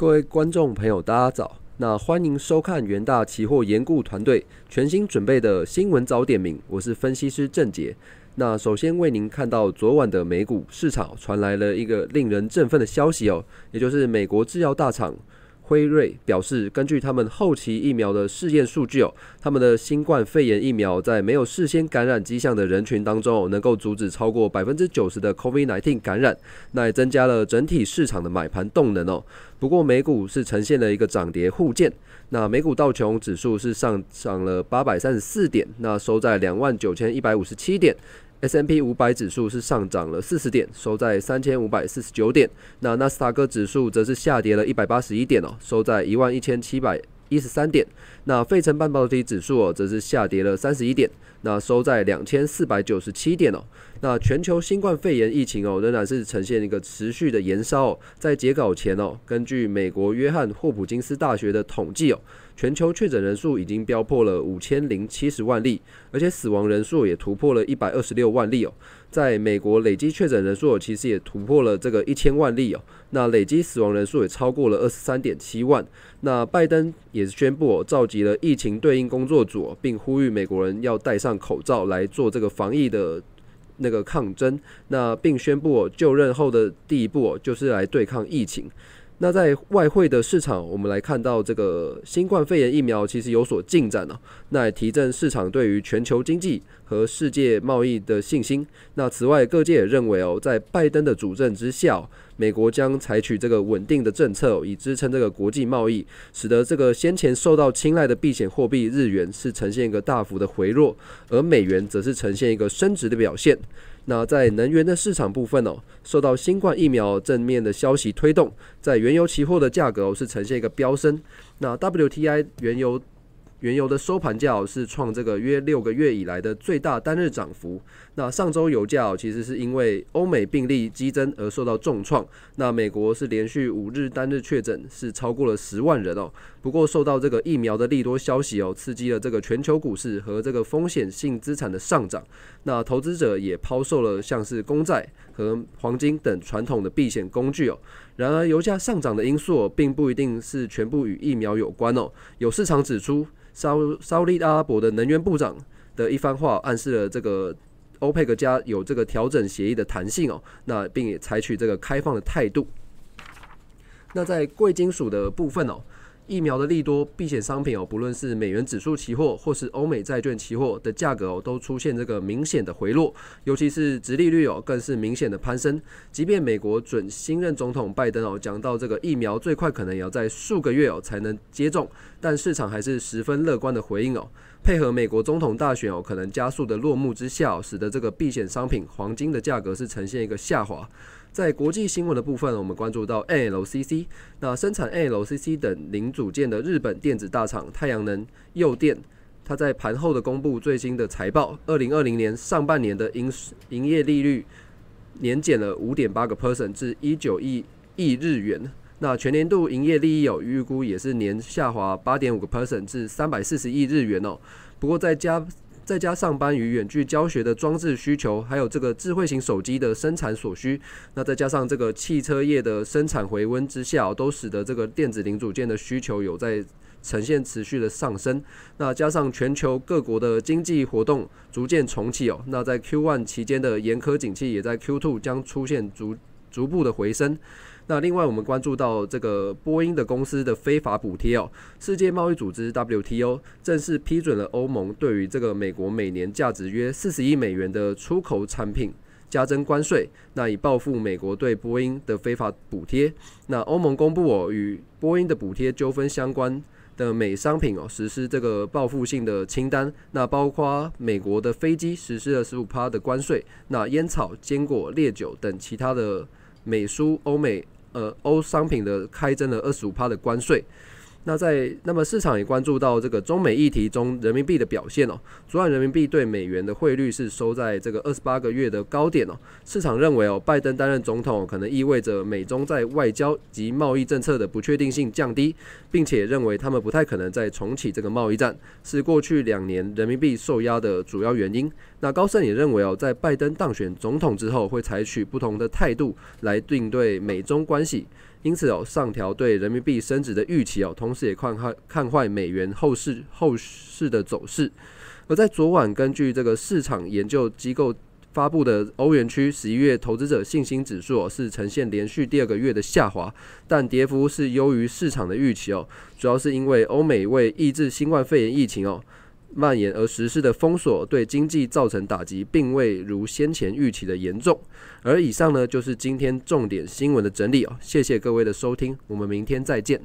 各位观众朋友，大家早。那欢迎收看元大期货研顾团队全新准备的新闻早点名，我是分析师郑杰。那首先为您看到昨晚的美股市场传来了一个令人振奋的消息哦，也就是美国制药大厂辉瑞表示，根据他们后期疫苗的试验数据哦，他们的新冠肺炎疫苗在没有事先感染迹象的人群当中哦，能够阻止超过 90% 的 COVID-19 感染，那也增加了整体市场的买盘动能哦。不过美股是呈现了一个涨跌互见，那美股道琼指数是上涨了834点，那收在 29,157 点。S&P 500指数是上涨了40点，收在 3,549 点。那纳斯达克指数则是下跌了181点哦，收在 11,713 点。那费城半导体指数哦，则是下跌了31点，那收在 2,497 点哦。那全球新冠肺炎疫情哦，仍然是呈现一个持续的延烧哦。在截稿前哦，根据美国约翰霍普金斯大学的统计哦，全球确诊人数已经飙破了5070万例，而且死亡人数也突破了126万例哦。在美国累积确诊人数其实也突破了这个1000万例哦，那累积死亡人数也超过了 23.7 万。那拜登也是宣布哦，召集了疫情对应工作组哦，并呼吁美国人要戴上口罩来做这个防疫的那个抗争。那并宣布哦，就任后的第一步哦，就是来对抗疫情。那在外汇的市场，我们来看到这个新冠肺炎疫苗其实有所进展哦，那也提振市场对于全球经济和世界贸易的信心。那此外，各界也认为哦，在拜登的主政之下哦，美国将采取这个稳定的政策哦，以支撑这个国际贸易，使得这个先前受到青睐的避险货币日元是呈现一个大幅的回落，而美元则是呈现一个升值的表现。那在能源的市场部分哦，受到新冠疫苗正面的消息推动，在原油期货的价格哦，是呈现一个飙升。那 WTI 原油的收盘价哦，是创这个约6个月以来的最大单日涨幅。那上周油价哦，其实是因为欧美病例激增而受到重创。那美国是连续5日单日确诊是超过了10万人哦。不过受到这个疫苗的利多消息哦，刺激了这个全球股市和这个风险性资产的上涨。那投资者也抛售了像是公债和黄金等传统的避险工具哦。然而油价上涨的因素哦，并不一定是全部与疫苗有关哦。有市场指出，沙烏地阿拉伯的能源部长的一番话暗示了这个 OPEC 加有这个调整协议的弹性哦，那并也采取这个开放的态度。那在贵金属的部分哦，疫苗的利多避险商品哦，不论是美元指数期货或是欧美债券期货的价格哦，都出现这个明显的回落，尤其是殖利率哦，更是明显的攀升。即便美国准新任总统拜登哦，讲到这个疫苗最快可能也要在数个月哦才能接种，但市场还是十分乐观的回应哦。配合美国总统大选哦，可能加速的落幕之下哦，使得这个避险商品黄金的价格是呈现一个下滑。在国际新闻的部分，我们关注到 MLCC， 那生产 MLCC 等零组件的日本电子大厂太阳能、诱电，它在盘后的公布最新的财报，2020年上半年的营业利率年减了 5.8% 至19亿日元。那全年度营业利益哦，预估也是年下滑 8.5% 至340亿日元哦。不过在家上班与远距教学的装置需求，还有这个智慧型手机的生产所需，那再加上这个汽车业的生产回温之下哦，都使得这个电子零组件的需求有在呈现持续的上升。那加上全球各国的经济活动逐渐重启哦，那在 Q1 期间的严苛景气也在 Q2 将出现逐步的回升。那另外我们关注到这个波音的公司的非法补贴哦，世界贸易组织 WTO 正式批准了欧盟对于这个美国每年价值约40亿美元的出口产品加征关税，那以报复美国对波音的非法补贴。那欧盟公布哦，与波音的补贴纠纷相关的每商品哦，实施这个报复性的清单，那包括美国的飞机实施了 15% 的关税，那烟草、坚果、烈酒等其他的美苏欧商品的开征了 25% 的关税。那么市场也关注到这个中美议题中人民币的表现哦。昨晚人民币对美元的汇率是收在这个28个月的高点哦。市场认为哦，拜登担任总统可能意味着美中在外交及贸易政策的不确定性降低，并且认为他们不太可能再重启这个贸易战，是过去2年人民币受压的主要原因。那高盛也认为哦，在拜登当选总统之后，会采取不同的态度来应对美中关系。因此上调对人民币升值的预期同时也看坏美元后市的走势。而在昨晚，根据这个市场研究机构发布的欧元区11月投资者信心指数是呈现连续第二个月的下滑，但跌幅是优于市场的预期主要是因为欧美为抑制新冠肺炎疫情蔓延而实施的封锁对经济造成打击，并未如先前预期的严重。而以上呢，就是今天重点新闻的整理谢谢各位的收听，我们明天再见。